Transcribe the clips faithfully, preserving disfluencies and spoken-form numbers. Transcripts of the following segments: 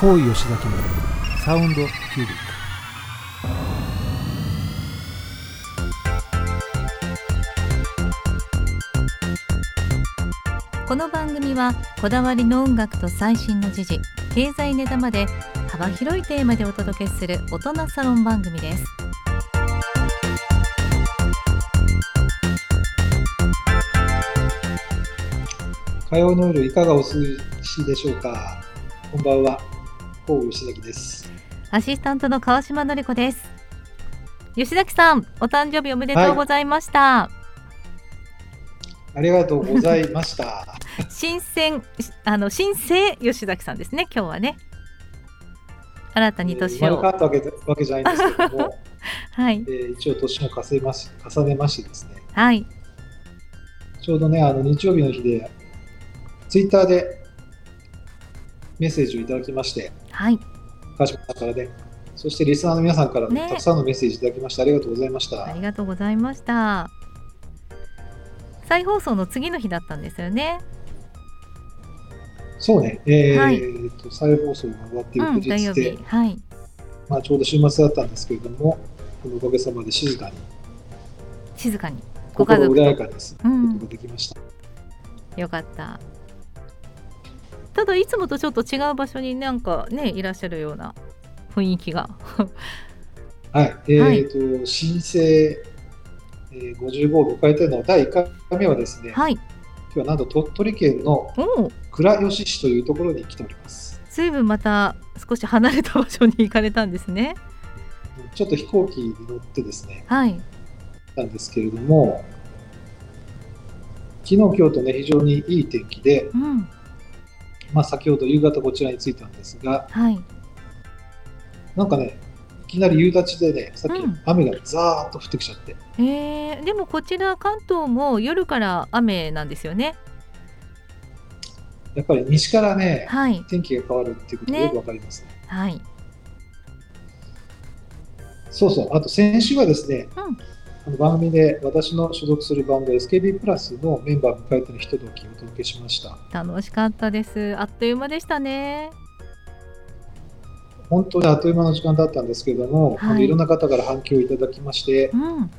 行為吉崎のサウンドキュービック。この番組はこだわりの音楽と最新の時事、経済ネタまで幅広いテーマでお届けする大人サロン番組です。火曜の夜、いかがお過ごしでしょうか。こんばんは、甲吉崎です。アシスタントの川島のり子です。吉崎さん、お誕生日おめでとうございました、はい、ありがとうございました新鮮、あの新生吉崎さんですね、今日はね。新たに年を、えー、まだ変わったわけじゃ、わけじゃないんですけども、はい、えー、一応年を重ねまし、重ねましてですね、はい、ちょうどね、あの日曜日の日でツイッターでメッセージをいただきまして、はい、川島さんからね、そしてリスナーの皆さんからもたくさんのメッセージいただきました、ね、ありがとうございました。ありがとうございました。再放送の次の日だったんですよね。そうね、えーはいえー、と再放送が終わっている翌日で、うんはい、まあ、ちょうど週末だったんですけれども、おかげさまで静かに静かにご家族と心穏やかにすることができました、うん、よかった。ただいつもとちょっと違う場所になんかね、いらっしゃるような雰囲気がはい、えーと、はい、新生ごじゅうごを迎えているのだいいっかいめはですね、はい、今日はなんと鳥取県の倉吉市というところに来ております。ずいぶんまた少し離れた場所に行かれたんですね。ちょっと飛行機に乗ってですね、はい、なんですけれども、昨日今日とね、非常にいい天気で、うん、まあ、先ほど夕方こちらに着いたんですが、はい、なんかね、いきなり夕立でね、さっき雨がザーッと降ってきちゃって、うん、えー、でもこちら関東も夜から雨なんですよね。やっぱり西からね、はい、天気が変わるっていうことがよくわかります ね, ね、はい、そうそう。あと先週はですね、うん、あの番組で私の所属するバンド エスケービー プラスのメンバーを迎えてのひとときをお届けしました。楽しかったです。あっという間でしたね。本当にあっという間の時間だったんですけれども、はい、あのいろんな方から反響をいただきまして、うん、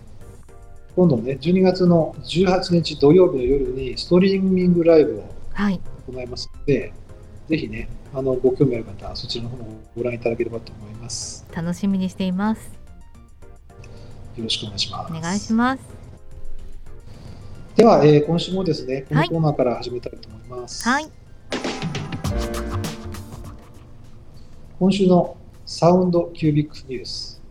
今度ね、じゅうにがつのじゅうはちにち土曜日の夜にストリーミングライブを行いますので、はい、ぜひね、あのご興味ある方、そちらの方もご覧いただければと思います。楽しみにしています。よろしくお願いします。お願いします。では、えー、今週もですね、このコーナーから始めたいと思います、はいはい、今週のサウンドキュービックニュース。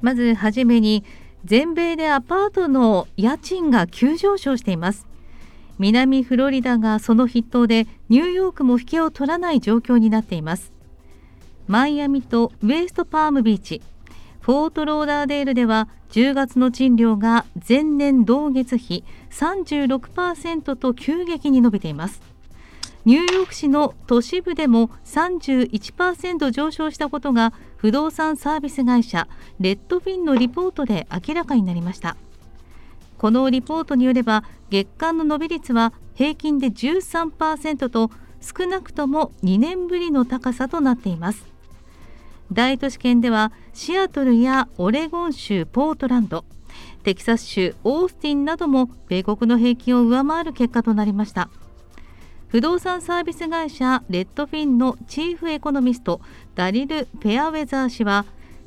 まずはじめに、全米でアパートの家賃が急上昇しています。南フロリダがその筆頭で、ニューヨークも引けを取らない状況になっています。マイアミとウェストパームビーチ、フォートローダーデールではじゅうがつの賃料が前年同月比 さんじゅうろくパーセント と急激に伸びています。ニューヨーク市の都市部でも さんじゅういちパーセント 上昇したことが、不動産サービス会社レッドフィンのリポートで明らかになりました。このリポートによれば、月間の伸び率は平均で じゅうさんパーセント と、少なくともにねんぶりの高さとなっています。大都市圏ではシアトルやオレゴン州ポートランド、テキサス州オースティンなども米国の平均を上回る結果となりました。不動産サービス会社レッドフィンのチーフエコノミストダリル・ペアウェザー氏は、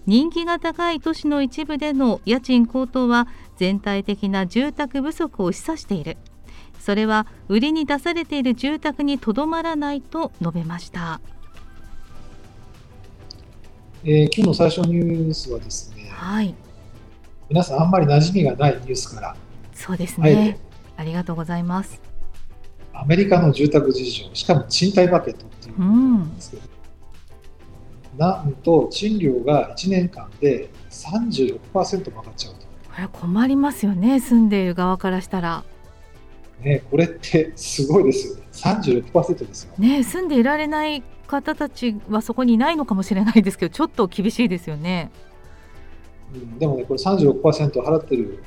人気が高い都市の一部での家賃高騰は全体的な住宅不足を示唆している。それは売りに出されている住宅にとどまらないと述べました。えー、今日の最初のニュースはですね、はい、皆さんあんまり馴染みがないニュースから。そうですね、はい、ありがとうございます。アメリカの住宅事情、しかも賃貸バケットっていうことなんですけど、うん、なんと賃料がいちねんかんで さんじゅうろくパーセント も上がっちゃうと。これ困りますよね、住んでいる側からしたら、ね、これってすごいですよね。 さんじゅうろくパーセント ですよね。住んでいられない方たちはそこにいないのかもしれないですけど、ちょっと厳しいですよね、うん、でもね、これ さんじゅうろくパーセント 払ってる、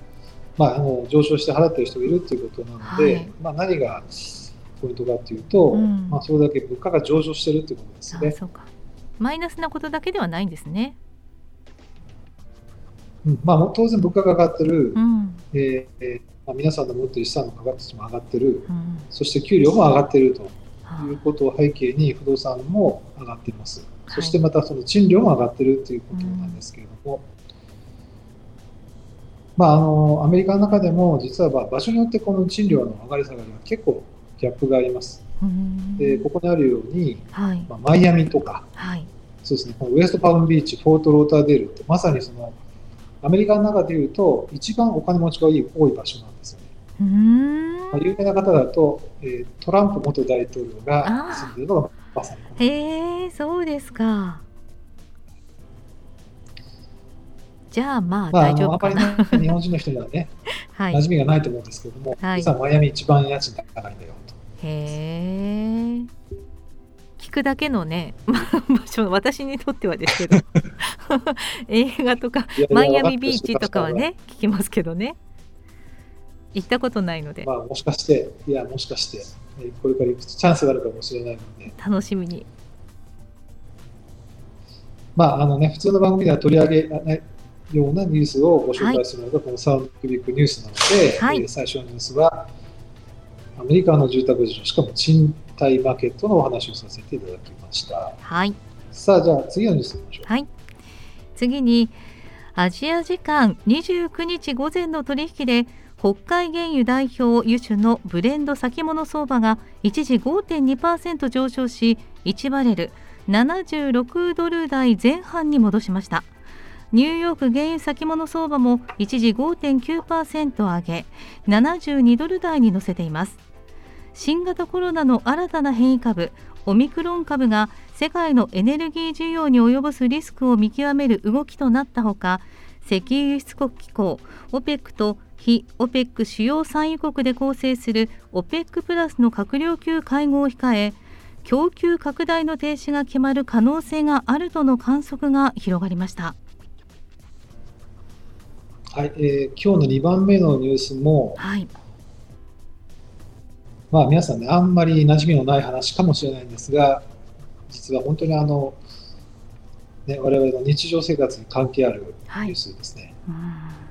まあ、あの上昇して払ってる人がいるということなので、はい、まあ、何がポイントかというと、うん、まあ、それだけ物価が上昇してるということですね。ああ、そうか。マイナスなことだけではないんですね。うん、まあ、当然物価が上がってる、うん、えーまあ、皆さんの持っている資産の価格も上がってる、うん、そして給料も上がってるということを背景に不動産も上がっています、はい、そしてまたその賃料も上がってるということなんですけれども、うん、まあ、あのアメリカの中でも実は場所によってこの賃料の上がり下がりは結構ギャップがあります、うん、でここにあるように、はい、まあ、マイアミとか、はい、そうですね、このウエストパウンビーチ、フォートローターデールってまさにそのアメリカの中でいうと一番お金持ちが多い場所なんですよね。うーん、まあ、有名な方だと、えー、トランプ元大統領が住んでいるのがまさに。へえ、そうですか。じゃあまあ大丈夫かな、まあ、あのあまり日本人の人にはね、はい、馴染みがないと思うんですけども、はい、実はマイアミ一番家賃が高いんだよと。へえ、聞くだけのね、私にとってはですけど映画とかマイアミビーチとかはね聞きますけどね、行ったことないので、まあ、もしかしていやもしかしてこれから行くチャンスがあるかもしれないので楽しみに。まああのね、普通の番組では取り上げないようなニュースをご紹介するのが、はい、このサウンドクリックニュースなので、はい、最初のニュースはアメリカの住宅事情、しかも賃貸マーケットのお話をさせていただきました。はい。さあ、じゃあ次のニュースに行きましょう。はい。次にアジア時間にじゅうくにち午前の取引で北海原油代表油種のブレンド先物相場が一時 ごてんにパーセント 上昇し、いちバレルななじゅうろくドル台前半に戻しました。ニューヨーク原油先物相場も一時 ごてんきゅうパーセント 上げ、ななじゅうにドル台に乗せています。新型コロナの新たな変異株、オミクロン株が世界のエネルギー需要に及ぼすリスクを見極める動きとなったほか、石油輸出国機構 オペック と非 オペック 主要産油国で構成する オペック プラスの閣僚級会合を控え、供給拡大の停止が決まる可能性があるとの観測が広がりました。はい、えー、今日のにばんめのニュースも、はい、まあ、皆さんね、あんまり馴染みのない話かもしれないんですが、実は本当にあの、ね、我々の日常生活に関係あるニュースですね、は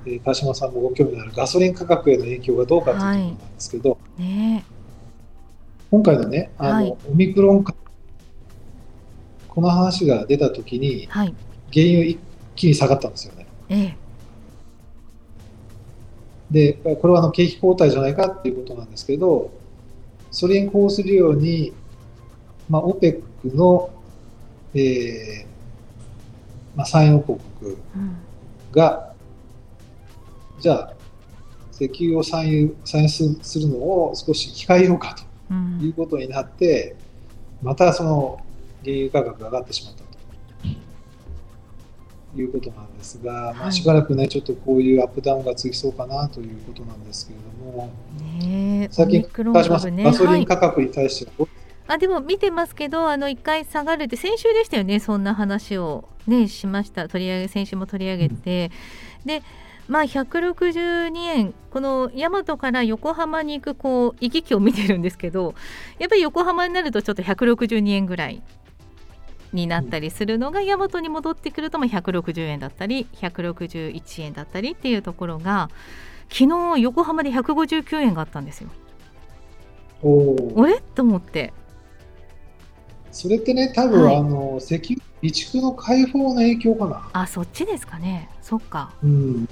い、うん、えー、川島さんもご興味のあるガソリン価格への影響がどうかというところなんですけど、はい、ね、今回のね、あの、はい、オミクロン株、この話が出たときに、はい、原油一気に下がったんですよね。ええ、でこれはあの景気後退じゃないかということなんですけど、それにこうするように、まあ、オペック の、えーまあ、産油国が、うん、じゃあ石油を産油、産油するのを少し控えようかということになって、うん、またその原油価格が上がってしまったいうことなんですが、はい、まあ、しばらくねちょっとこういうアップダウンが続きそうかなということなんですけれども、ね、最近川島さん、ガソリン価格に対しては、はい、あ、でも見てますけど、あのいっかい下がるって先週でしたよね、そんな話を、ね、しました。取り上げ先週も取り上げて、うん、で、まあ、ひゃくろくじゅうにえん、この大和から横浜に行くこう行き来を見てるんですけど、やっぱり横浜になるとちょっとひゃくろくじゅうにえんぐらいになったりするのが、ヤマトに戻ってくるともひゃくろくじゅうえんだったりひゃくろくじゅういちえんだったりっていうところが、昨日横浜でひゃくごじゅうきゅうえんがあったんですよ。おれと思って、それってね、多分、はい、あの石油備蓄の解放の影響かな。あ、そっちですかね。そっか、うん、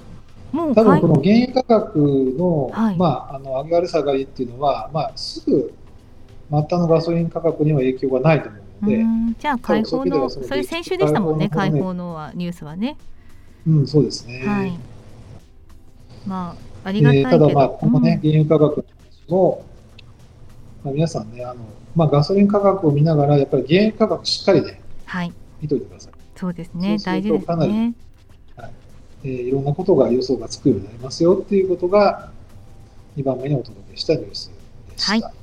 もう多分この原油価格の、はい、まあ、あの上がり下がりっていうのは、まあ、すぐ末端のガソリン価格には影響がないと思う。うん、じゃあ解放の、それ先週でしたもんね、解放のはニュースはね。うん、そうですね。はい。まあありがたいけど、えー、ただまあこのね、うん、原油価格も、まあ、皆さんね、あの、まあ、ガソリン価格を見ながらやっぱり原油価格しっかりね、はい、見といてください。そうですね、大事ですね。はい、えー、いろんなことが予想がつくようになりますよっていうことがにばんめにお届けしたニュースでした。はい、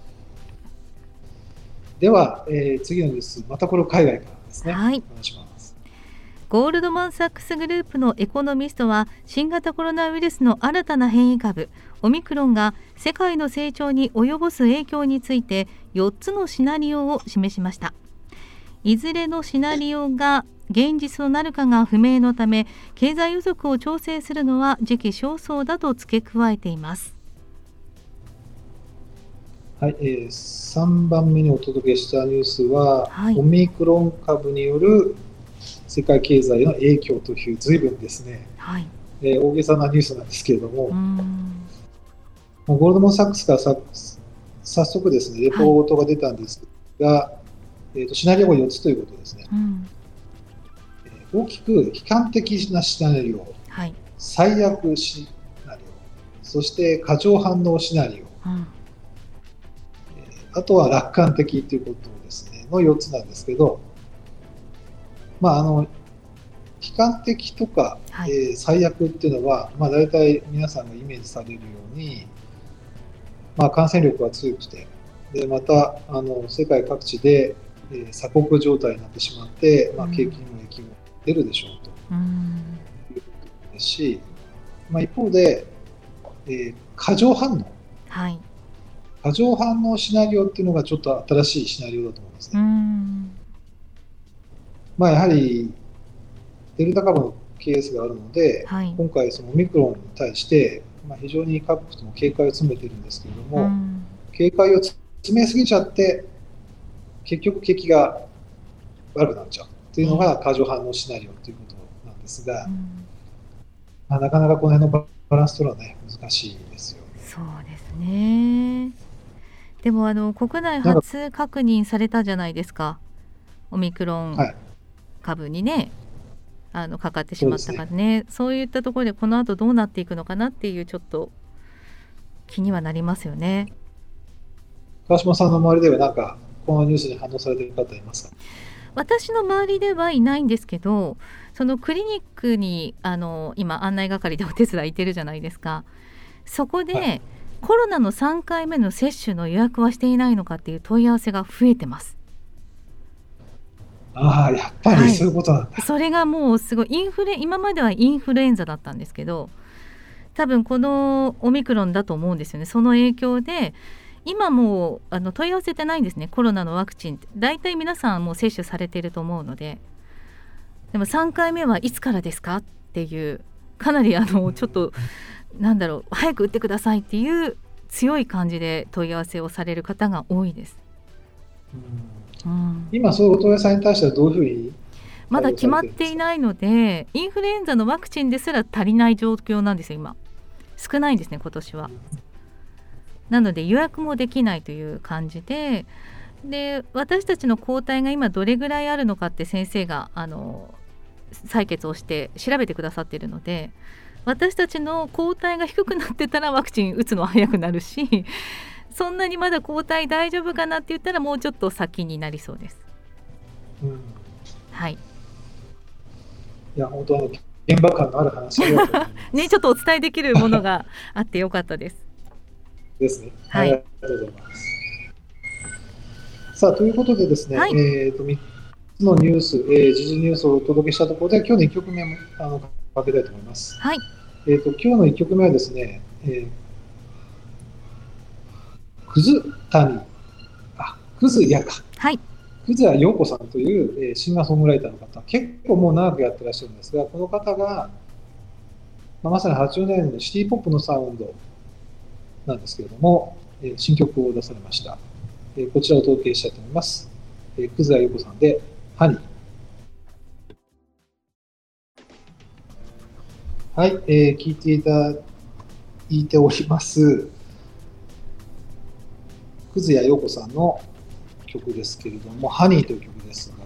では、えー、次のニュース、またこれ海外からですね、はい、お願いします。ゴールドマンサックスグループのエコノミストは、新型コロナウイルスの新たな変異株オミクロンが世界の成長に及ぼす影響についてよっつのシナリオを示しました。いずれのシナリオが現実となるかが不明のため、経済予測を調整するのは時期尚早だと付け加えています。はい、えー、さんばんめにお届けしたニュースは、はい、オミクロン株による世界経済の影響という随分ですね、はい、えー、大げさなニュースなんですけれども、うーんゴールドマンサックスからさ早速ですねレポートが出たんですが、はい、えー、とシナリオがよっつということですね、うん、大きく悲観的なシナリオ、はい、最悪シナリオ、そして過剰反応シナリオ、うん、あとは楽観的ということですねのよっつなんですけど、まあ、あの悲観的とか、はい、えー、最悪っていうのは、まあ、大体皆さんがイメージされるように、まあ、感染力が強くて、でまたあの世界各地で、えー、鎖国状態になってしまって、まあ、景気も影響も出るでしょうと、うん、いうことですし、まあ、一方で、えー、過剰反応、はい、過剰反応シナリオっていうのがちょっと新しいシナリオだと思うんですね、うん、まあ、やはりデルタ株のケースがあるので、はい、今回そのオミクロンに対して、まあ、非常に各国とも警戒を詰めているんですけれども、うん、警戒を詰めすぎちゃって結局景気が悪くなっちゃうというのが過剰反応シナリオということなんですが、うん、まあ、なかなかこの辺のバランス取るのは、ね、難しいですよね。そうですね。でもあの国内初確認されたじゃないですか、オミクロン株にね、はい、あのかかってしまったから ね, そうね、そういったところでこの後どうなっていくのかなっていうちょっと気にはなりますよね。川島さんの周りではなんかこのニュースに反応されている方いますか？私の周りではいないんですけど、そのクリニックにあの今案内係でお手伝いいてるじゃないですか。そこで、はい、コロナのさんかいめの接種の予約はしていないのかっていう問い合わせが増えてます。ああ、やっぱりそういうことなんだ、はい、それがもうすごいインフレ、今まではインフルエンザだったんですけど、多分このオミクロンだと思うんですよね。その影響で今もうあの問い合わせてないんですね。コロナのワクチンって大体皆さんもう接種されていると思うので、でもさんかいめはいつからですかっていう、かなりあのちょっとなんだろう、早く打ってくださいっていう強い感じで問い合わせをされる方が多いです。うんうん、今そういうお問い合わせに対してはどういうふうにまだ決まっていないので、インフルエンザのワクチンですら足りない状況なんですよ。今少ないんですね、今年は。なので予約もできないという感じで、で私たちの抗体が今どれぐらいあるのかって先生があの採血をして調べてくださっているので、私たちの抗体が低くなってたらワクチン打つのは早くなるし、そんなにまだ抗体大丈夫かなって言ったらもうちょっと先になりそうです。うん、はい。いや本当に現場感のある話ね、ちょっとお伝えできるものがあってよかったです。ですね、はい、ありがとうございます。さあということでですね、はい、えー、とみっつのニュース、えー、時事ニュースをお届けしたところで今日のいっきょくめもあのかけたいと思います。はい、えー、と今日のいっきょくめはですね、えー、くず谷あくずやか、はい、くずやようこさんという、えー、シンガーソングライターの方、結構もう長くやってらっしゃるんですが、この方が、まあ、まさにはちじゅうねんだいのシティポップのサウンドなんですけれども、えー、新曲を出されました、えー、こちらをお届けしたいと思います。えー、くずやようこさんでハニー。はい、えー、聞いていただいておりますくずやようこさんの曲ですけれども、ハニーという曲ですが、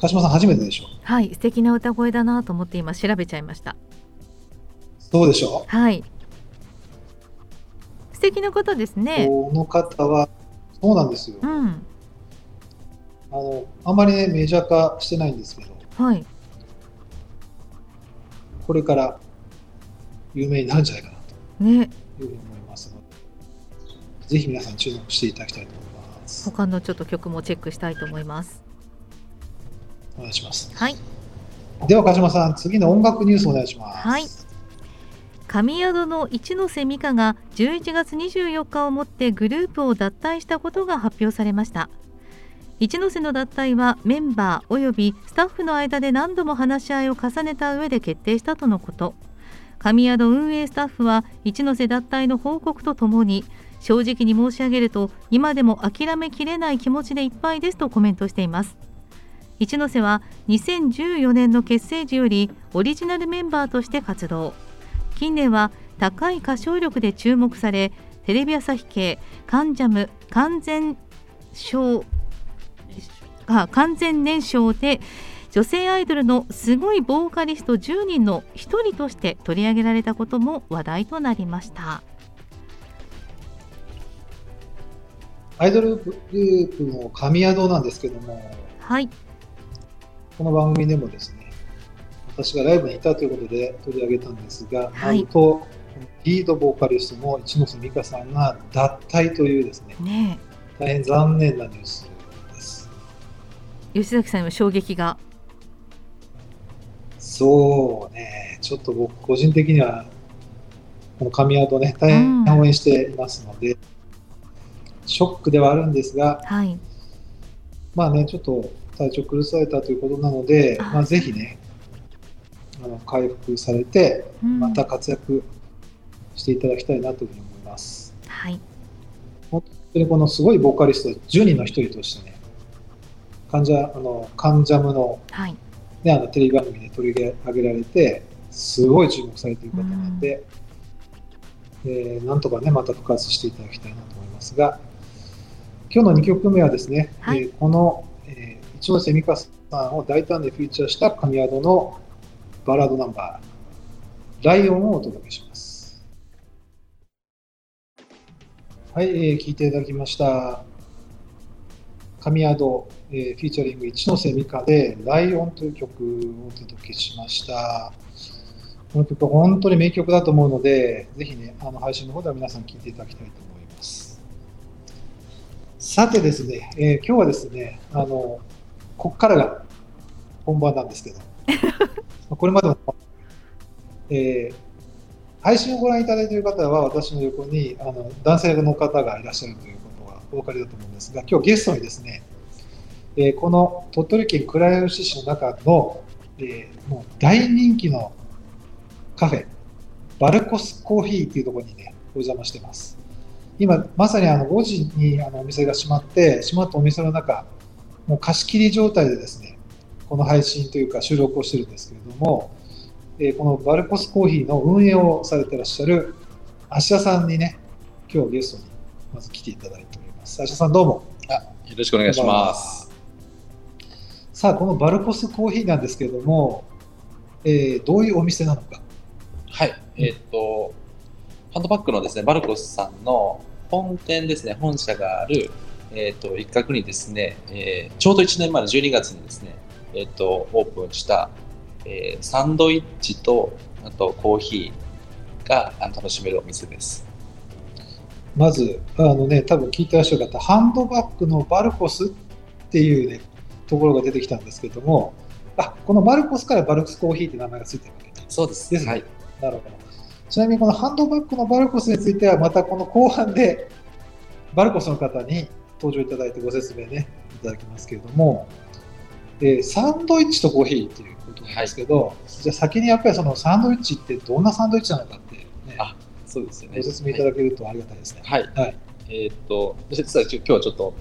鹿島さん初めてでしょう。はい、素敵な歌声だなと思って今調べちゃいました。そうでしょう。はい、素敵なことですね。この方はそうなんですよ、うん、あのあまり、ね、メジャー化してないんですけど、はい、これから有名になるんじゃないかなというふうに思いますので、ね、ぜひ皆さん注目していただきたいと思います。他のちょっと曲もチェックしたいと思います。お願いします、はい、では鹿島さん、次の音楽ニュースお願いします。はい、神宿の一ノ瀬美香がじゅういちがつにじゅうよっかをもってグループを脱退したことが発表されました。一ノ瀬の脱退はメンバーおよびスタッフの間で何度も話し合いを重ねた上で決定したとのこと。神宿運営スタッフは一ノ瀬脱退の報告とともに、正直に申し上げると今でも諦めきれない気持ちでいっぱいですとコメントしています。一ノ瀬はにせんじゅうよねんの結成時よりオリジナルメンバーとして活動、近年は高い歌唱力で注目され、テレビ朝日系カンジャム完全賞あ完全燃焼で女性アイドルのすごいボーカリストじゅうにんのひとりとして取り上げられたことも話題となりました。アイドルグループの神宿なんですけども、はい、この番組でもですね、私がライブにいたということで取り上げたんですが、はい、なんとリードボーカリストの一ノ瀬美香さんが脱退というですね、ね大変残念なニュースです。吉崎さんにも衝撃が。そうね、ちょっと僕個人的にはこの神宿ね大変応援していますので、うん、ショックではあるんですが、はい、まあねちょっと体調崩されたということなので、まあ、ぜひねあの回復されてまた活躍していただきたいなというふうに思います、うん、はい、本当にこのすごいボーカリストじゅうにんのひとりとしてね、関ジャ、あの関ジャムの、はいね、あのテレビ番組で取り上げられてすごい注目されている方なんで、うん、えー、なんとかねまた復活していただきたいなと思いますが、今日のにきょくめはですね、はい、えー、この、えー、一ノ瀬美香さんを大胆でフィーチャーした神宿のバラードナンバーライオンをお届けします。はい、えー、聞いていただきました神宿、えー、フィーチャリング一ノ瀬美香でライオンという曲をお届けしました。この曲は本当に名曲だと思うので、ぜひねあの配信の方では皆さん聞いていただきたいと思います。さてですね、えー、今日はですね、あのこっからが本番なんですけど、これまでも、えー、配信をご覧いただいている方は私の横にあの男性の方がいらっしゃるということがお分かりだと思うんですが、今日ゲストにですね、えー、この鳥取県倉吉市の中の、えー、もう大人気のカフェバルコスコーヒーというところにねお邪魔してます。今まさにあのごじにあのお店が閉まって閉まったお店の中もう貸し切り状態でですね、この配信というか収録をしてるんですけれども、えー、このバルコスコーヒーの運営をされてらっしゃる芦田さんにね今日ゲストにまず来ていただいております。芦田さんどうもあよろしくお願いします。さあこのバルコスコーヒーなんですけれども、えー、どういうお店なのか。はい、えー、っとハンドバッグのですねバルコスさんの本店ですね、本社がある、えー、と一角にですね、えー、ちょうどいちねんまえのじゅうにがつにですね、えー、とオープンした、えー、サンドイッチとあとコーヒーが楽しめるお店です。まずあのね多分聞いてらっしゃる方、ハンドバッグのバルコスっていうねところが出てきたんですけども、あこのバルコスからバルコスコーヒーって名前がついてるわけです。そうです。ですね。はい。なるほど。ちなみにこのハンドバッグのバルコスについてはまたこの後半でバルコスの方に登場いただいてご説明ねいただきますけれども、えー、サンドイッチとコーヒーということなんですけど、はい、じゃあ先にやっぱりそのサンドイッチってどんなサンドイッチなのかって、ね、あそうですよね、ご説明いただけるとありがたいですね。はい、はいはい、えー、っと実は今日はちょっと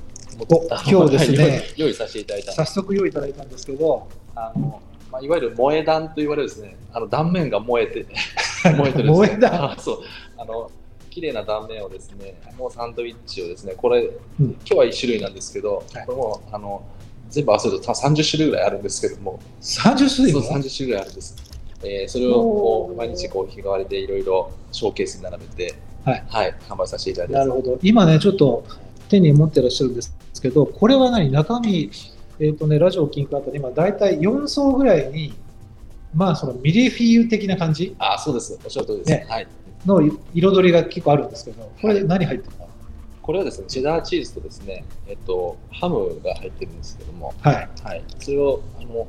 今日ですね用意させていただいた早速用意いただいたんですけど、あの、まあ、いわゆる萌え断と言われるですねあの断面が萌えて燃えてるですね、あそうあの綺麗な断面をですねもうサンドイッチをですねこれ、うん、今日はいち種類なんですけど、はい、これもあの全部合わせるとさんじゅっしゅるいぐらいあるんですけどもさんじゅっしゅるいもそうさんじゅっしゅるいぐらいあるんです、えー、それをこう毎日こう日替わりでいろいろショーケースに並べて、はいはい、販売させていただいてます。なるほど。今ねちょっと手に持ってらっしゃるんですけど、これは何中身、えーとね、ラジオ近くあたり今だいたいよんそうぐらいにまあそのミレフィーユ的な感じ、あそうですおっしゃる通りです、ねはい、の彩りが結構あるんですけど、これ何入ってるの、はい、これはですねチェダーチーズとですね、えっと、ハムが入ってるんですけども、はいはい、それをあの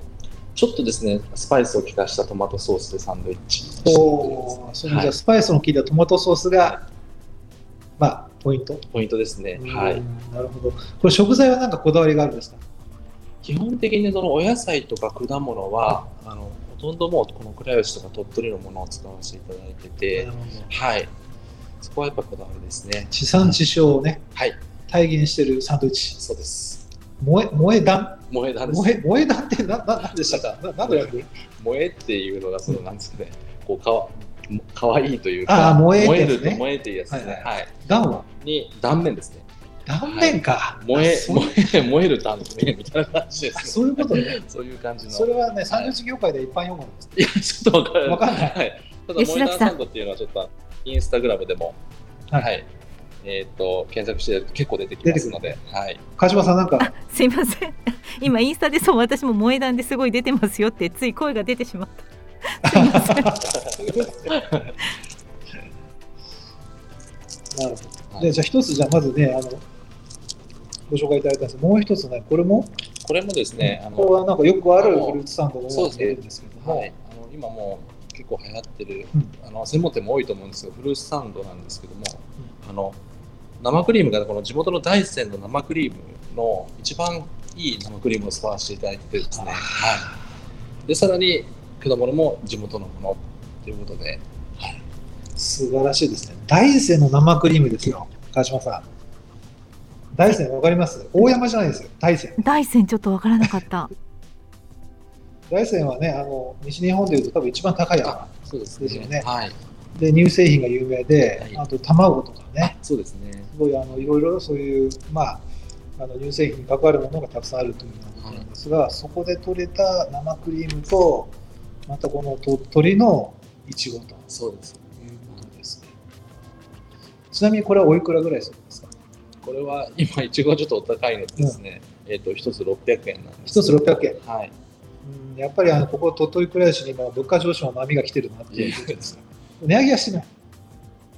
ちょっとですねスパイスを効かしたトマトソースでサンドイッチしてるんです、ね、おそれじゃあスパイスの効いたトマトソースが、はい、まあポイントポイントですね、はい、なるほど。これ食材は何かこだわりがあるんですか。基本的にそのお野菜とか果物はあのほとんどもうこの倉吉とか鳥取のものを使わせていただいてて、はい、そこはやっぱこだわりですね。地産地消をね、はい、体現してるサンドイッチ。そうです。萌え萌え団萌え団です。萌え萌え団ってなななんでしたか。ななんの略？萌えっていうのがそのなんですかね、こうかわかわいいというか、あ萌えってですね。萌えっていうやつですね。はい、はい。団はに断面ですね。断面か、はい、燃え燃え燃える断面みたいな感じです、ね。そういうことね。そういう感じの。それはね、サンドイッチ業界で一般用語なんですか。いやちょっとわからない。わからない。はい、ただ燃え団サンドっていうのはちょっとインスタグラムでも、はい。はい、えー、と検索してると結構出てきますので、はい、柏さんなんかすいません、今インスタでそう私も萌え断ですごい出てますよってつい声が出てしまったすいませんなるほど。でじゃあ一つじゃあまずねあのご紹介いただいたんです。もう一つねこれもこれもですね、あのここはなんかよくあるフルーツサンドのものが出るんですけども、はい、あの今もう結構流行ってる、うん、あの専門店も多いと思うんですけどフルーツサンドなんですけども、うん、あの生クリームがこの地元の大山の生クリームの一番いい生クリームを使わせていただいてですね、はい、でさらに果物も地元のものということで、はい、素晴らしいですね。大山の生クリームですよ川島さん。大山わかります？大山じゃないですよ、大山。大山ちょっとわからなかった大山はねあの西日本でいうと多分一番高い山ですよね。はいで乳製品が有名で、はい、あと卵とかね、そうですね。すごいあのいろいろそういうまああの乳製品に関わるものがたくさんあるということなんですが、はい、そこで取れた生クリームとまたこの鳥取のいちごとそうですいうことですね。ちなみにこれはおいくらぐらいするんですか？これは今いちごはちょっとお高いのでですね、うん、えっとひとつろっぴゃくえんなんです。ひとつろっぴゃくえん。はい。うんやっぱりあのここ鳥取倉吉に今物価上昇の波が来てるなっていうことですね。値上げはしてない。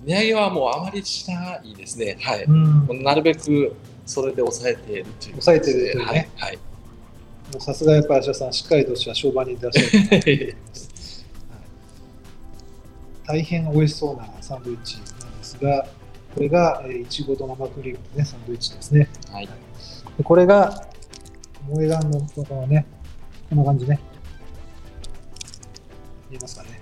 値上げはもうあまりしないですね。はい。うんなるべくそれで抑えているという、ね。抑えているね。はい。はい、もうさすがやっぱり芦田さんしっかりとした商売に出してる、ねはい。大変美味しそうなサンドイッチなんですが、これがいちごと生クリームのねサンドイッチですね。はい。はい、でこれが萌え断のこのねこんな感じね。見えますかね。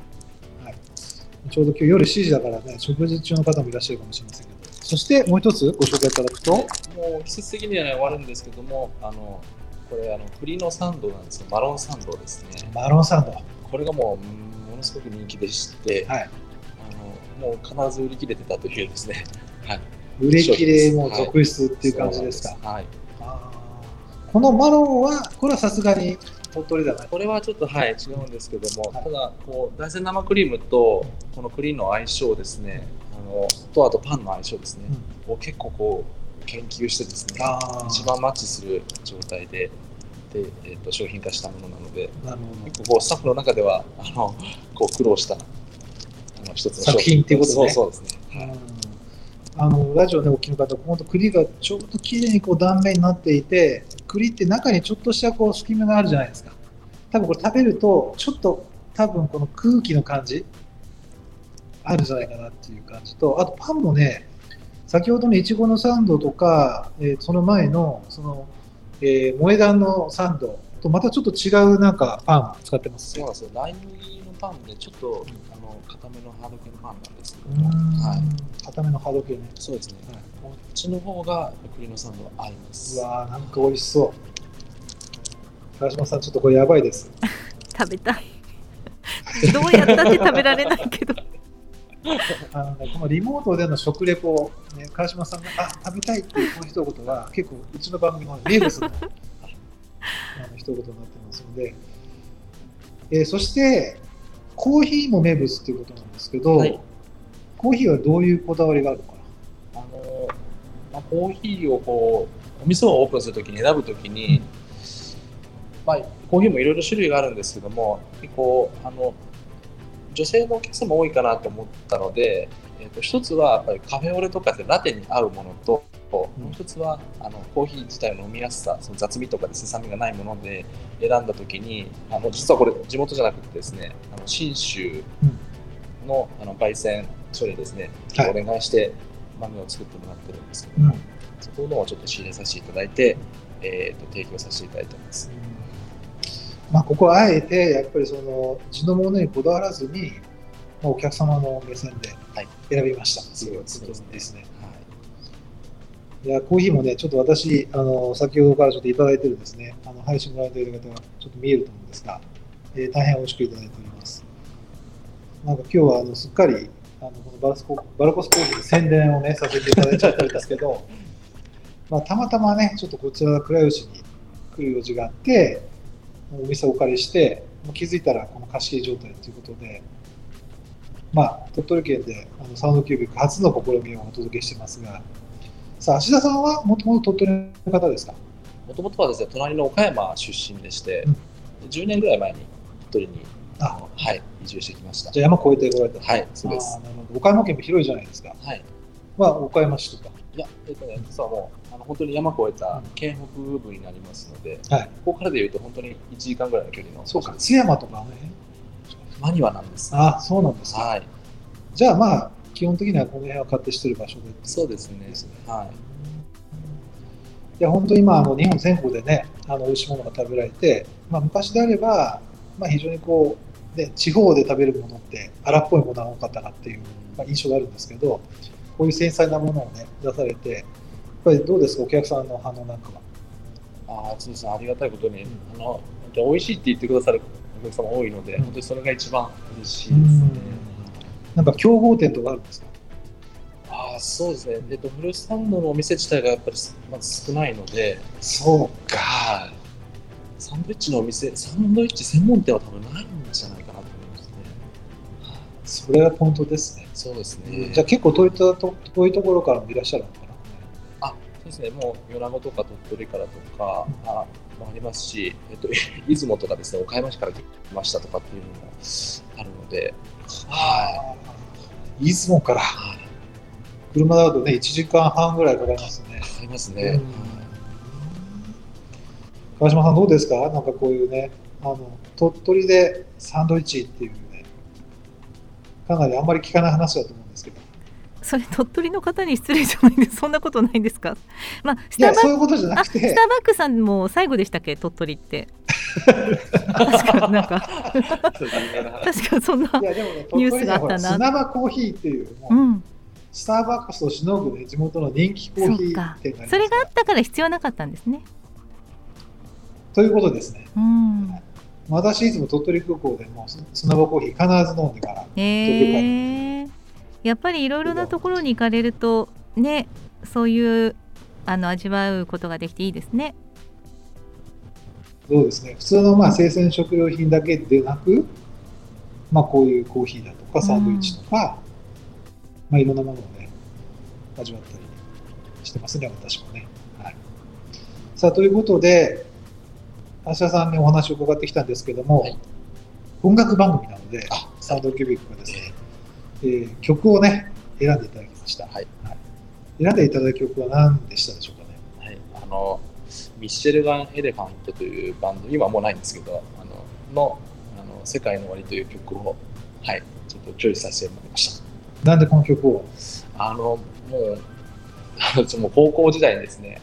ちょうど今日夜しちじだからね、食事中の方もいらっしゃるかもしれませんけど、そしてもう一つご紹介いただくと、もう季節的には、ね、終わるんですけども、あのこれあの栗のサンドなんですよ、マロンサンドですね。マロンサンド。これがもうものすごく人気でして、はい、あのもう必ず売り切れてたというですね。はい、売り切れも続出っていう感じですか。はい。はい、あこのマロンはこれはさすがに鳥取じゃない。これはちょっとはい違うんですけども、はい、ただこう大山生クリームとこの栗の相性ですね、あのとあとパンの相性ですね、うん、を結構こう研究してですね、一番マッチする状態で、で、えー、と商品化したものなので、なるほど結構こうスタッフの中ではあのこう苦労したあの一つの商品作品っていうことですね。そうそうですね。あのラジオでお聞きの方、本当栗がちょうど綺麗にこう断面になっていて、栗って中にちょっとしたこう隙間があるじゃないですか。多分これ食べるとちょっと多分この空気の感じあるんじゃないかなっていう感じと、あとパンもね、先ほどのいちごのサンドとか、えー、その前のその、えー、萌え断のサンドとまたちょっと違うなんかパン使ってますね。そうですよ。ライ麦のパンでちょっと、うん、あの固めのハード系のパンなんですけど、はい、固めのハード系ね。そうですね。はい、こっちの方が栗のサンドが合います。うわーなんか美味しそう。川島さんちょっとこれやばいです。食べたい。どうやったって食べられないけど。あのね、このリモートでの食レポ、ね、川島さんがあ食べたいっていうこの一言が結構うちの番組の名物の。あの一言になってますので、えー、そしてコーヒーも名物ということなんですけど、はい、コーヒーはどういうこだわりがあるのかな。あの、まあ、コーヒーをこうお店をオープンするときに選ぶときに、うんまあ、コーヒーもいろいろ種類があるんですけども、結構あの女性のお客様多いかなと思ったので、えー、と一つはやっぱりカフェオレとかでラテに合うものと、もう一つはあのコーヒー自体の飲みやすさ、その雑味とかで酸味がないもので選んだときに、あの実はこれ地元じゃなくてですね、あの信州 の,、うん、あの焙煎所でですね、はい、お願いして豆を作ってもらってるんですけども、うん、そこのをちょっと仕入れさせていただいて、えー、と提供させていただいてます。まあ、ここはあえてやっぱりその地のものにこだわらずに、お客様の目線で選びました。はい、そうですね。いや、コーヒーもね、ちょっと私、あの先ほどからちょっといただいてるんですね、あの配信ご覧いただいている方がちょっと見えると思うんですが、えー、大変美味しくいただいております。なんか今日はあのすっかりあのこのバルスコバルコスコーヒーの宣伝をね、させていただいちゃったんですけど、まあ、たまたまね、ちょっとこちら倉吉に来る用事があって、お店をお借りして、気づいたらこの貸し切り状態ということで、まあ、鳥取県であのサウンドキュービック初の試みをお届けしてますが、さあ芦田さんはもともと鳥取の方ですか？もともとはですね、隣の岡山出身でして、うん、じゅうねんぐらい前に鳥取にあはい移住してきました。じゃあ山越えてこられた。はい、そうです。なるほど。岡山県も広いじゃないですか。はい。まあ岡山市とか。いや、えっとね、実はもうあの本当に山越えた県北部になりますので、うん、はい、ここからでいうと本当にいちじかんぐらいの距離の。そうか。津山とかね。間にはなんです、ね。あ、そうなんですか。はい。じゃあまあ。基本的にはこの辺は勝手してる場所で、そうですね。はい。いや本当に今あの日本全国でね、あの美味しいものが食べられて、まあ昔であればまあ非常にこうで地方で食べるものって荒っぽいものが多かったなっていうまあ印象があるんですけど、こういう繊細なものをね出されて、やっぱりどうですかお客さんの反応なんかは。ああ、そうですね。ありがたいことに、うん、あの本当美味しいって言ってくださるお客様多いので、うん、本当にそれが一番嬉しいですね。なんか競合店とかあるんですか？ああ、そうですね。えっとフルーツサンドのお店自体がやっぱりまず少ないので、そうか。サンドイッチのお店、サンドイッチ専門店は多分ないんじゃないかなと思いますね。それがポイントですね。そうですね。じゃあ結構遠いと遠いところからもいらっしゃるのかな。あ、そうですね。もう米子とか鳥取からとか、うん、あ、もありますし、えっと出雲とかですね、岡山市から来ましたとかっていうのもあるので。はい、出雲から、はい、車だとねいちじかんはんぐらいかかりますね。かかりますね。川島さんどうですか？なんかこういうねあの鳥取でサンドイッチっていうねかなりあんまり聞かない話だと思うんですけど。それ鳥取の方に失礼じゃないです。そんなことないんですか？まあスターバックさんも最後でしたっけ鳥取って。確かなんか確かそんなニュースがあったな。砂場コーヒーっていう、うん、スターバックスをしのぐ、ね、地元の人気コーヒー店がありますから、それがあったから必要なかったんですね。ということですね。うん、私いつも鳥取空港でも砂場コーヒー必ず飲んでから、えー、やっぱりいろいろなところに行かれるとね、そういうあの味わうことができていいですね。そうですね、普通のまあ生鮮食料品だけでなく、まあ、こういうコーヒーだとかサンドイッチとか、うん、まあ、いろんなものをね味わったりしてますね私もね、はい、さあということで芦田さんにお話を伺ってきたんですけども、はい、音楽番組なのでサウンドキュービックがですね、えー、曲をね選んでいただきました、はいはい、選んでいただいた曲は何でしたでしょうかね。はい、あのミッシェルガン・エレファントというバンド、今はもうないんですけど、あの、の、あの世界の終わりという曲を、はい、ちょっとチョイスさせてもらいました。なんでこの曲を？あの、もう、あの、もう高校時代にですね、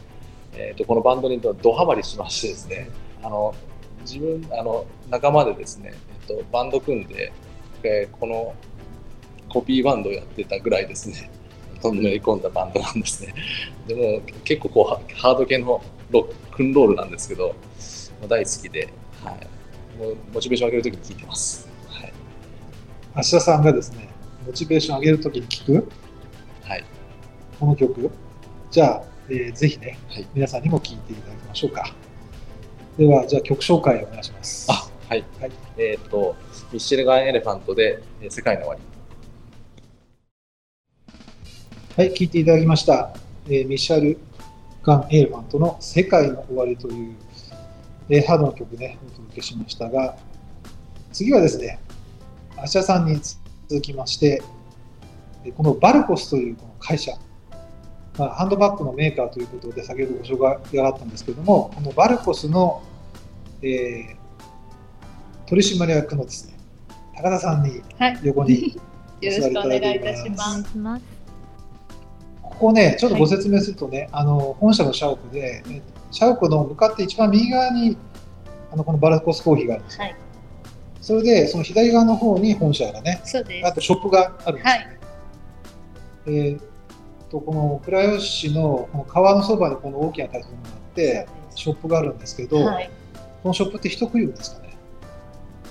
えーと、このバンドにドハマりしましてですね、あの、自分、あの、仲間でですね、えーと、バンド組んで、えー、このコピーバンドをやってたぐらいですね、とんでり込んだバンドなんですね。でも結構こう、ハード系のロックンロールなんですけど、大好きで、はい、もうモチベーション上げるときに聴いてます。はい、芦田さんがですね、モチベーション上げるときに聴く、はい、この曲、じゃあ、えー、ぜひね、はい、皆さんにも聴いていただきましょうか。では、じゃあ曲紹介をお願いします。あ、はい。はい、えっと、ミッシェルガン・エレファントで、世界の終わり。はい、聴いていただきました。えー、ミッシェルガン・エレファントの世界の終わりという、えー、ハードの曲ねお届けしましたが、次はですね芦田さんに続きましてこのバルコスというこの会社、まあ、ハンドバッグのメーカーということで先ほどご紹介があったんですけども、このバルコスの、えー、取締役のですね高田さんに横にお座りいただいております。はい、よろしくお願いいたします。ここね、ちょっとご説明するとね、はい、あの本社の社屋で、社屋の向かって一番右側にあのこのバルコスコーヒーがあるんですよ、はい、それでその左側の方に本社がね、そうです、あとショップがあるんですよ、ね、はい、えー、っとこの倉吉市 の, この川のそばにこの大きな建物があってショップがあるんですけど、はい、このショップって一区分ですかね、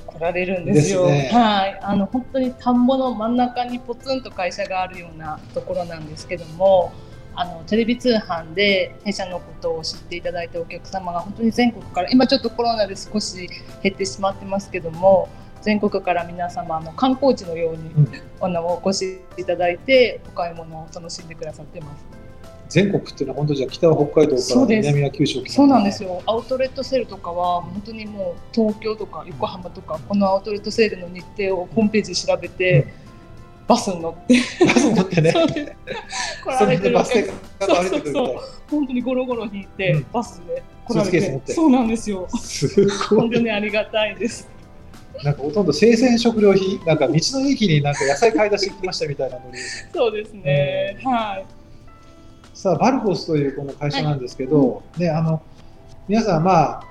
来られるんですよです、ね、はい、あの本当に田んぼの真ん中にポツンと会社があるようなところなんですけども、あのテレビ通販で弊社のことを知っていただいたお客様が本当に全国から、今ちょっとコロナで少し減ってしまってますけども、全国から皆様の観光地のように、うん、お越しいただいてお買い物を楽しんでくださってます。全国っていうのは本当じゃ北は北海道から南は九州、そうなんですよ。アウトレットセールとかは本当にもう東京とか横浜とか、このアウトレットセールの日程をホームページ調べて、うん、バスに乗ってバスに乗ってね来られてるお客さん、そうそうそう、本当にゴロゴロ引いて、うん、バスで来られて、そうなんですよ、すごい本当にありがたいです。なんかほとんど生鮮食料品、なんか道の駅になんか野菜買い出してきましたみたいなのにそうですね、うん、はい。さあバルコスというこの会社なんですけど、はい、ね、あの皆さん、まあ、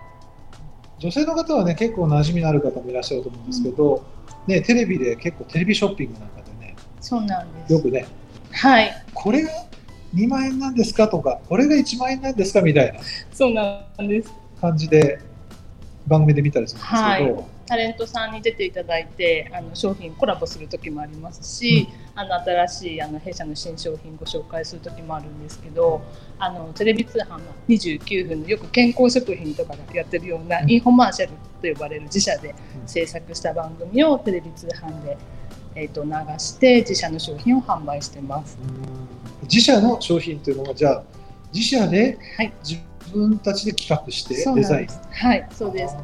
女性の方は、ね、結構馴染みのある方もいらっしゃると思うんですけど、うん、ね、テレビで結構テレビショッピングなんかでね、そうなんですよくね、はい、これがにまんえんなんですかとか、これがいちまんえんなんですかみたいな、そうなんです、感じで番組で見たりするんですけど、はい、タレントさんに出ていただいて、あの商品コラボする時もありますし、うん、あの新しいあの弊社の新商品ご紹介する時もあるんですけど、あのテレビ通販のにじゅうきゅうふんのよく健康食品とかがやってるようなインフォマーシャルと呼ばれる自社で制作した番組をテレビ通販で、えー、と流して自社の商品を販売してます。うん、自社の商品というのは、じゃあ自社で自分たちで企画してデザイン、はい、はい、そうです。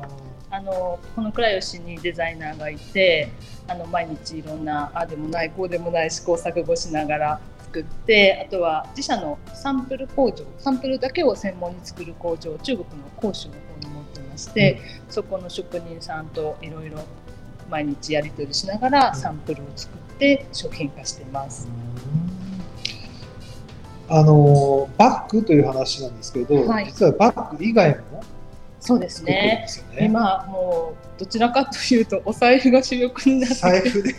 あのこの倉吉にデザイナーがいて、あの毎日いろんなあでもないこうでもない試行錯誤しながら作って、あとは自社のサンプル工場、サンプルだけを専門に作る工場、中国の広州の方に持ってまして、うん、そこの職人さんといろいろ毎日やり取りしながらサンプルを作って商品化しています。うん、あのバッグという話なんですけど、はい、実はバッグ以外も、そうですね、すね、今もうどちらかというとお財布が主力になって財布で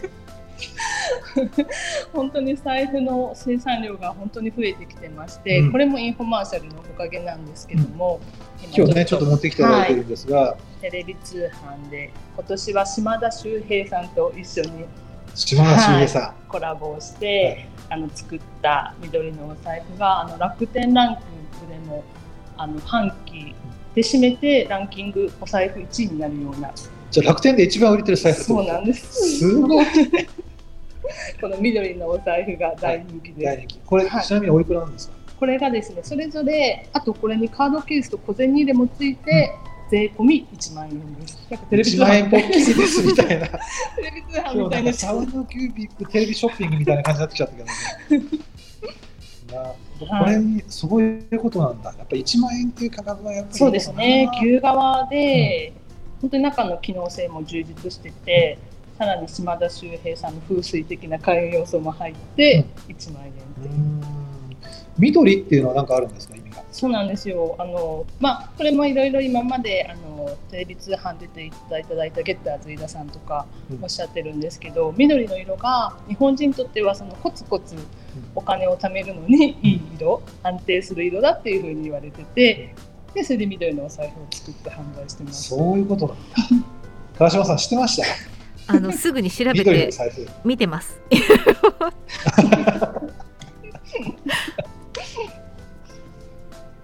本当に財布の生産量が本当に増えてきてまして、うん、これもインフォマーシャルのおかげなんですけども、うん、今, 今日ねちょっと持ってきていただいてるんですが、はい、テレビ通販で今年は島田秀平さんと一緒に島田秀平さん、はい、コラボをして、はい、あの作った緑のお財布があの楽天ランキングでもあの半期で締めてランキングお財布いちいになるような、じゃあ楽天で一番売れてる財布、そうなんです、すごいこの緑のお財布が大人気です、はい、大人気。これ、はい、ちなみにおいくらなんですか？これがですね、それぞれ、あとこれにカードケースと小銭入れもついて、うん、税込みいちまんえんです。なんかテレビいちまんえんポッキーですみたいなテレビ通販みたいな、サウンドキュービックテレビショッピングみたいな感じになってきちゃったけどねこれにすごいことなんだ。やっぱいちまんえんという価格はやっぱりそうですね、牛革で、うん、本当に中の機能性も充実してて、うん、さらに島田秀平さんの風水的な開運要素も入っていちまんえんという、うん、緑っていうのは何かあるんですか、意味が？そうなんですよ、あの、まあ、これもいろいろ今まであのテレビ通販出ていただいたゲッターズ飯田さんとかおっしゃってるんですけど、うん、緑の色が日本人にとってはそのコツコツお金を貯めるのにいい色、安定する色だっていうふうに言われてて、でそれで緑のお財布を作って販売してます。そういうことなんだ川島さん知ってました？あのすぐに調べて見てます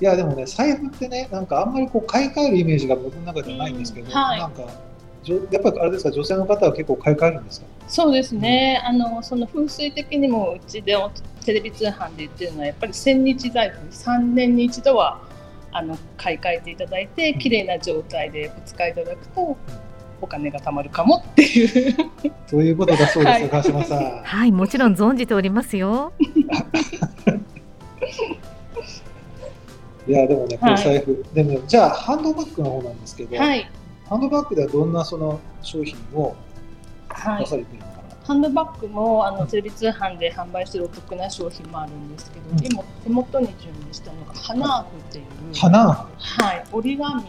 いやでもね、財布ってね、なんかあんまりこう買い替えるイメージが僕の中ではないんですけど、うん、はい、なんかやっぱりあれですか、女性の方は結構買い替えるんですか？そうですね、うん、あのその風水的にもうちでテレビ通販で言ってるのはやっぱり千日財布、さんねんに一度はあの買い替えていただいて、綺麗な状態でお使いいただくと、うん、お金が貯まるかもっていうということだそうですよ、川島さん。はい、もちろん存じておりますよいやでもね、この財布、はい、でもじゃあハンドバッグの方なんですけど、はい、ハンドバッグではどんなその商品を出されているのかな、ハンドバッグもあのテレビ通販で販売してるお得な商品もあるんですけど、うん、今手元に準備したのが花アフっていう花、はい、折り紙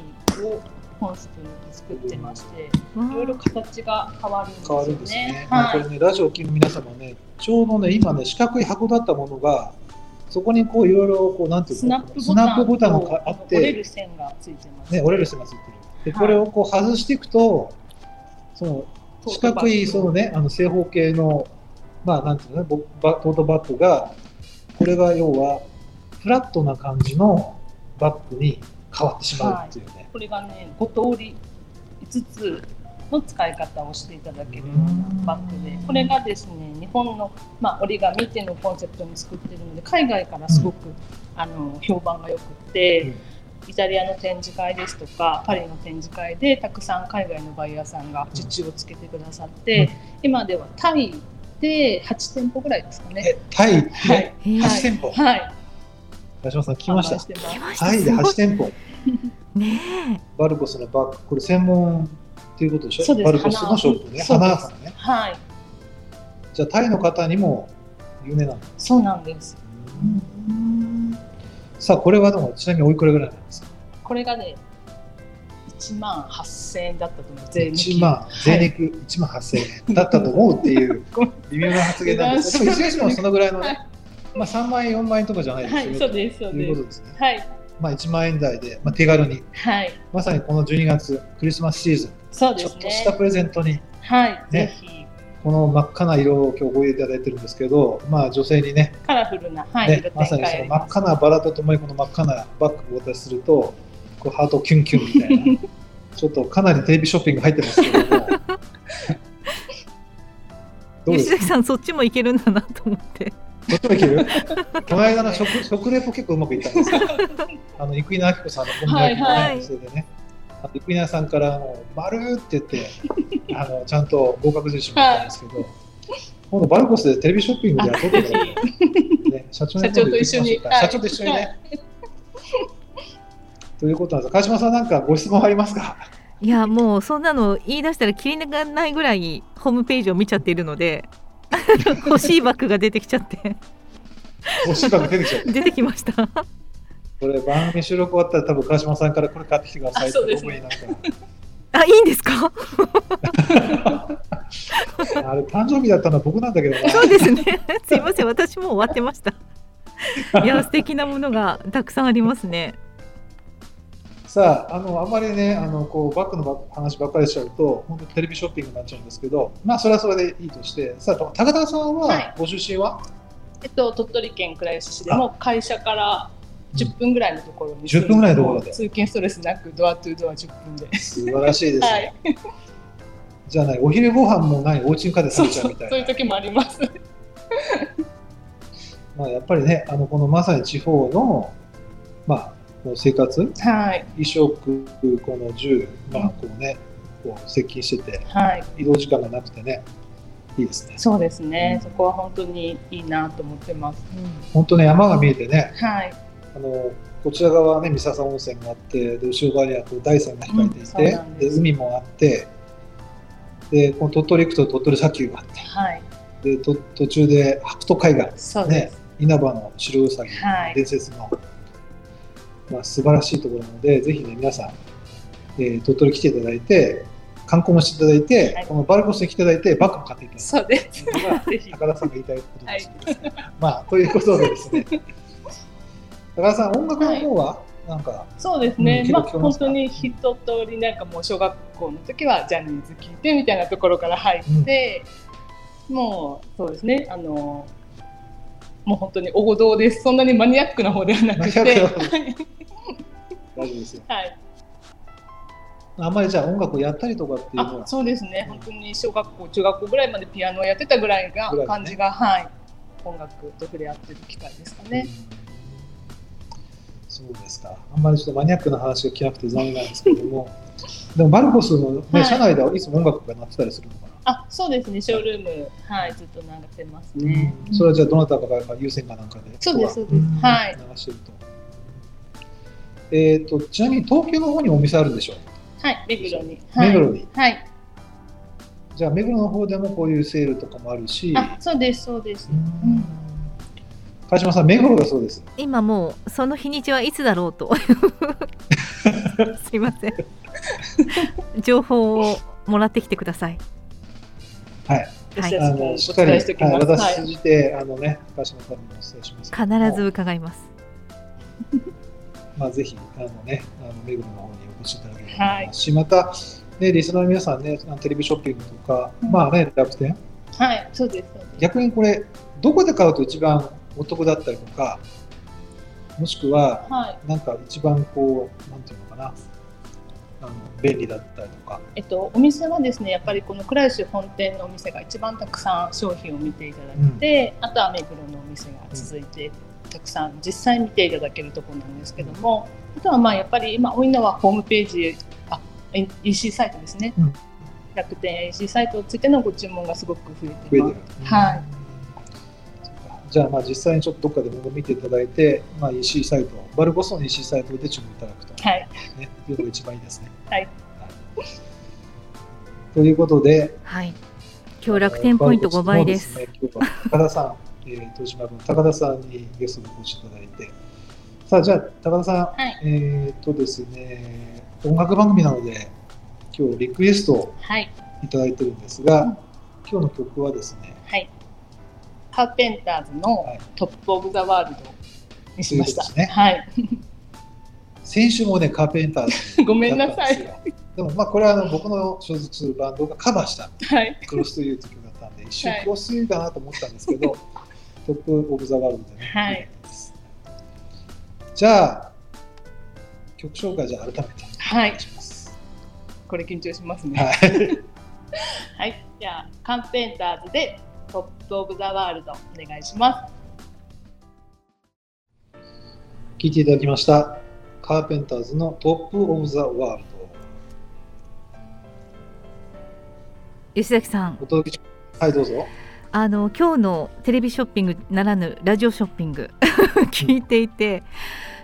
を本質に作ってまして、うん、いろいろ形が変わるんですよね。変わるんですね、はい。これね、ラジオを聴く皆様ね、ちょうどね今ね四角い箱だったものがそこにこういろいろこうなんていうのスナップボタンがあって折れる線がついてます、ね、折れる線がついてる。でこれをこう外していくとその四角いそのねあの正方形のまあなんていうのねトートバッグがこれが要はフラットな感じのバッグに変わってしまうっていうね、はい。これがねご通りいつつの使い方をしていただけるようなバッグで、これがですね日本の、まあ、折り紙っていうのをコンセプトに作ってるので海外からすごく、うん、あの評判がよくて、うん、イタリアの展示会ですとかパリの展示会でたくさん海外のバイヤーさんが受注をつけてくださって、うん、今ではタイではちてんぽぐらいですかね。えタイで、はい、はちてんぽ、はい、八嶋さん聞きました。タイではちてんぽねえバルコスのバッグこれ専門ということでしょ。そうです。バルコスのショップね、花屋さんね。はい。じゃあタイの方にも有名なんです。そうなんです。うん。さあこれはでもちなみにおいくらぐらいなんですか。これがね、いちまんはっせんえんだったと思う。税抜き。いちまん税抜きいちまんはっせんえんだったと思うっていう微妙な発言なんですけど、いずれにしてもそのぐらいのね、まあさんまんえんよんまんえんとかじゃないですよね。はい、そうですそうです。ということですね。はい。まあ、いちまんえん台で、まあ、手軽に、はい、まさにこのじゅうにがつクリスマスシーズン、そうですね、ちょっとしたプレゼントに、はいね、ぜひこの真っ赤な色を今日ご用意いただいてるんですけど、まあ、女性にねカラフルな、はいね、色展開まさにその真っ赤なバラとともにこの真っ赤なバッグをお渡しするとこうハートキュンキュンみたいなちょっとかなりテレビショッピング入ってますけどもどうですか吉崎さん、そっちもいけるんだなと思ってどっちもいけるこの間の 食, 食レポ結構うまくいったんですけどあの生稲晃子さんのコンビニのお店でね、はいはい、生稲さんから「丸」って言ってあのちゃんと合格受賞したんですけど、はい、今度バルコスでテレビショッピングでやってたら、ね、社長と一緒に、はい、社長と一緒にね、はい、ということなんですが、川島さんなんかご質問ありますか。いやもうそんなの言い出したら切り抜かないぐらいホームページを見ちゃっているので欲しいバッグが出てきちゃって欲しいバッグ出てきちゃって出てきました。これ番組収録終わったら多分川島さんからこれ買ってきてくださいって。僕になんかあ、いいんですかあれ誕生日だったのは僕なんだけどな。そうですね、すいません、私もう終わってましたいや素敵なものがたくさんありますねさあ、あのあんまりねあのこうバッグの話ばっかりしちゃうと本当テレビショッピングになっちゃうんですけど、まあそれはそれでいいとして、さあ高田さんは、はい、ご出身は、えっと、鳥取県倉吉市でも会社からじゅっぷんぐらいのところに住んで、うん、じゅっぷんぐらいのところで通勤ストレスなくドアトゥードアじゅっぷんで素晴らしいですね、はい、じゃあないお昼ご飯もないお家に家で食べちゃうみたいな、そうそう、そういう時もありますまあやっぱりねあのこのまさに地方のまあ生活、はい、衣食この住、まあこうね、こう接近してて、はい、移動時間がなくてね、いいですね。そうですね、うん、そこは本当にいいなと思ってます。うん、本当ね山が見えてね、はい、あのこちら側ね三笹温泉があって、で後ろ側にはこう大山が控えていて、うんでで、海もあって、でこの鳥取行くと鳥取砂丘があって、はい、でと途中で白兎海岸、ね、稲葉の白うさぎ、はい、伝説の。まあ、素晴らしいところなので、ぜひね皆さん、えー、鳥取来ていただいて観光もしていただいて、はい、このバルコスに来ていただいてバッグも買っていただいて、そうです高田さんが言いたいことです、はい、まあということでですね高田さん音楽の方はなんか、はい、そうですね、うん、まあ本当に一通りなんかもう小学校の時はジャニーズ聴いてみたいなところから入って、うん、もうそうですねあのもう本当に王道です。そんなにマニアックな方ではなくて大丈夫ですよ、はい、あんまりじゃあ音楽をやったりとかっていうのは、そうですね、うん、本当に小学校中学校ぐらいまでピアノをやってたぐらいが感じが、ね、はい、音楽と触れ合ってる機会ですかね、うん、そうですか。あんまりちょっとマニアックな話が来なくて残念なんですけどもでもバルコスの、ね、はい、社内ではいつも音楽が鳴ってたりするのかな。あ、そうですね、ショールーム、はい、ずっと流してますね。それはじゃあどなたかが優先かなんかで、そうです、そうです、はい、流してると、えーと、ちなみに東京の方にお店あるんでしょう。はい、目黒に、目黒に、はい、じゃあ目黒の方でもこういうセールとかもあるし。あ、そうですそうです、うん、川島さん目黒がそうです。今もうその日にちはいつだろうとすいません情報をもらってきてください。はいはい、あのしっかり私通じて、はい、あのね、川島さんにもお伝えします。必ず伺います。まあ、ぜひあの、ね、あの目黒の方にお越しいただければと思いますし、はい、また、ね、リスナーの皆さんね、テレビショッピングとか、うん、まあね、楽天、はい、そうですそうです。逆にこれどこで買うと一番お得だったりとか、もしくは、はい、なんか一番こうなんていうのかな、あの便利だったりとか、えっと、お店はですね、やっぱりこの倉吉本店のお店が一番たくさん商品を見ていただいて、うん、あとは目黒のお店が続いて、うん、たくさん実際見ていただけるところなんですけども、あとはまあやっぱり今多いのはホームページ、あ イーシー サイトですね、うん、楽天 イーシー サイトをついてのご注文がすごく増えてます、うん、はい。じゃあ、まあ実際にちょっとどっかでも見ていただいて、まあ、イーシー サイト、バルコスの イーシー サイトで注文いただくと、はい、ね、いうのが一番いいですね。はい、はい、ということで、はい、今日楽天ポイントごばいです。ですね、今日は高田さん、えー、東島君、高田さんにゲストにお越しいただいて、さあじゃあ高田さん、はい、えー、とですね、音楽番組なので今日リクエストをいただいてるんですが、はい、うん、今日の曲はですね、はい、カーペンターズのトップオブザワールドにしました。はい、ううね、はい、先週もねカーペンターズごめんなさい。でもまあこれはあの僕の所属するバンドがカバーした、はい、クロスという曲だったんで一瞬クロスいいかなと思ったんですけど、はい、トップオブザワールドでね、はい、じゃあ曲紹介、じゃあ改めてお願いします、はい、これ緊張しますね、はい、はい、じゃあカーペンターズでトップオブザワールドお願いします。聞いていただきましたカーペンターズのトップオブザワールド。吉崎さん、お届け、はい、どうぞ。あの今日のテレビショッピングならぬラジオショッピング聞いていて、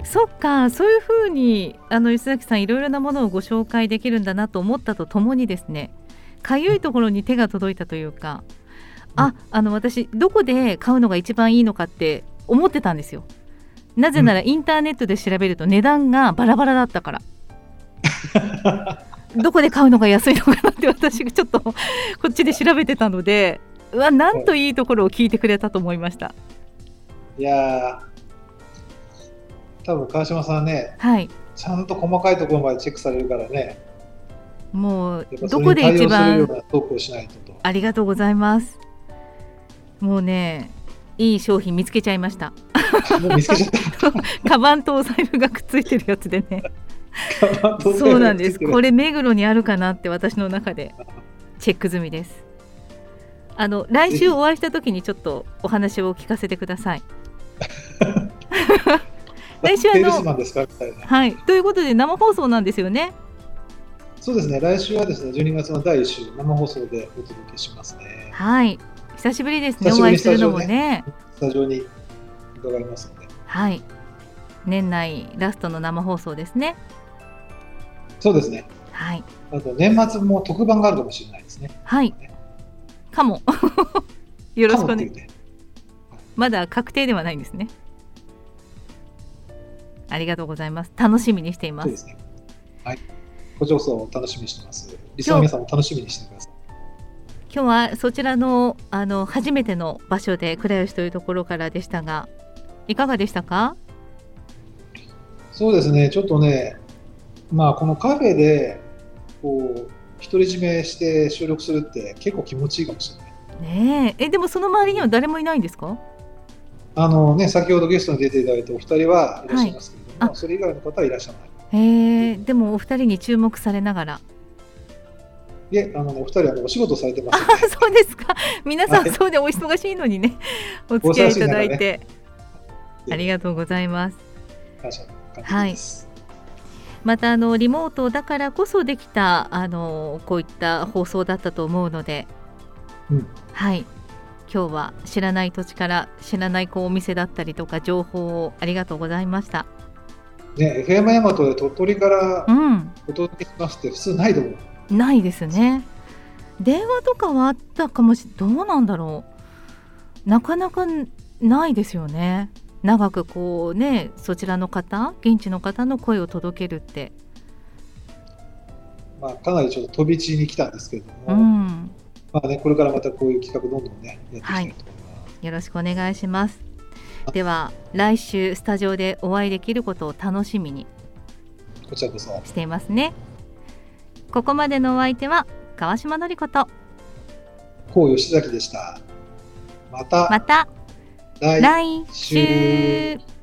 うん、そっか、そういう風にあの吉崎さんいろいろなものをご紹介できるんだなと思ったとともにですね、かゆいところに手が届いたというか、あ、あの私どこで買うのが一番いいのかって思ってたんですよ。なぜならインターネットで調べると値段がバラバラだったから、うん、どこで買うのが安いのかなって私がちょっとこっちで調べてたので、うわ、なんといいところを聞いてくれたと思いました。いやー、多分川島さんね、はい、ちゃんと細かいところまでチェックされるからね、もうどこで一番、ありがとうございます。もうね、いい商品見つけちゃいました。もう見つけちゃった。カバンとお財布がくっついてるやつでね。そうなんです。これ目黒にあるかなって私の中でチェック済みです。あの来週お会いした時にちょっとお話を聞かせてください。来週あの、はい、ということで生放送なんですよね。そうですね。来週はですね、じゅうにがつのだいいっ週生放送でお届けしますね。はい。久しぶりですね、お会いするのもね。スタジオに伺いますので、はい、年内ラストの生放送ですね。そうですね、はい、あと年末も特番があるかもしれないですね。はい、かもよろしくね。まだ確定ではないんですね。ありがとうございます。楽しみにしています。そうですね、はい、ご上層を楽しみにしています。リスナーの皆さんも楽しみにしてください。今日はそちら の, あの初めての場所で倉吉というところからでしたが、いかがでしたか？そうですね、ちょっとね、まあ、このカフェでこう独り占めして収録するって結構気持ちいいかもしれない、ね、ええ、でもその周りには誰もいないんですか？あの、ね、先ほどゲストに出ていただいたお二人はいらっしゃいますけれども、はい、それ以外の方はいらっしゃらない、えー、でもお二人に注目されながら、で、あのお二人はお仕事されてます、ね、あ、そうですか。皆さんそうでお忙しいのにね、はい、お付き合いいただいて、ね、ありがとうございます。感謝です、はい、またあのリモートだからこそできたあのこういった放送だったと思うので、うん、はい、今日は知らない土地から知らないこうお店だったりとか情報をありがとうございました。ね、エフエム大和で鳥取からお届けしますって普通ないと思う。ないですね。電話とかはあったかもしれない。どうなんだろう、なかなかないですよね。長くこうね、そちらの方、現地の方の声を届けるって、まあ、かなりちょっと飛び地に来たんですけども、うん、まあね、これからまたこういう企画どんどんねやっていきたいと思います、はい、よろしくお願いします。では来週スタジオでお会いできることを楽しみにこちらこそしていますね。ここまでのお相手は川島のりこと高吉崎でした。またまた来週。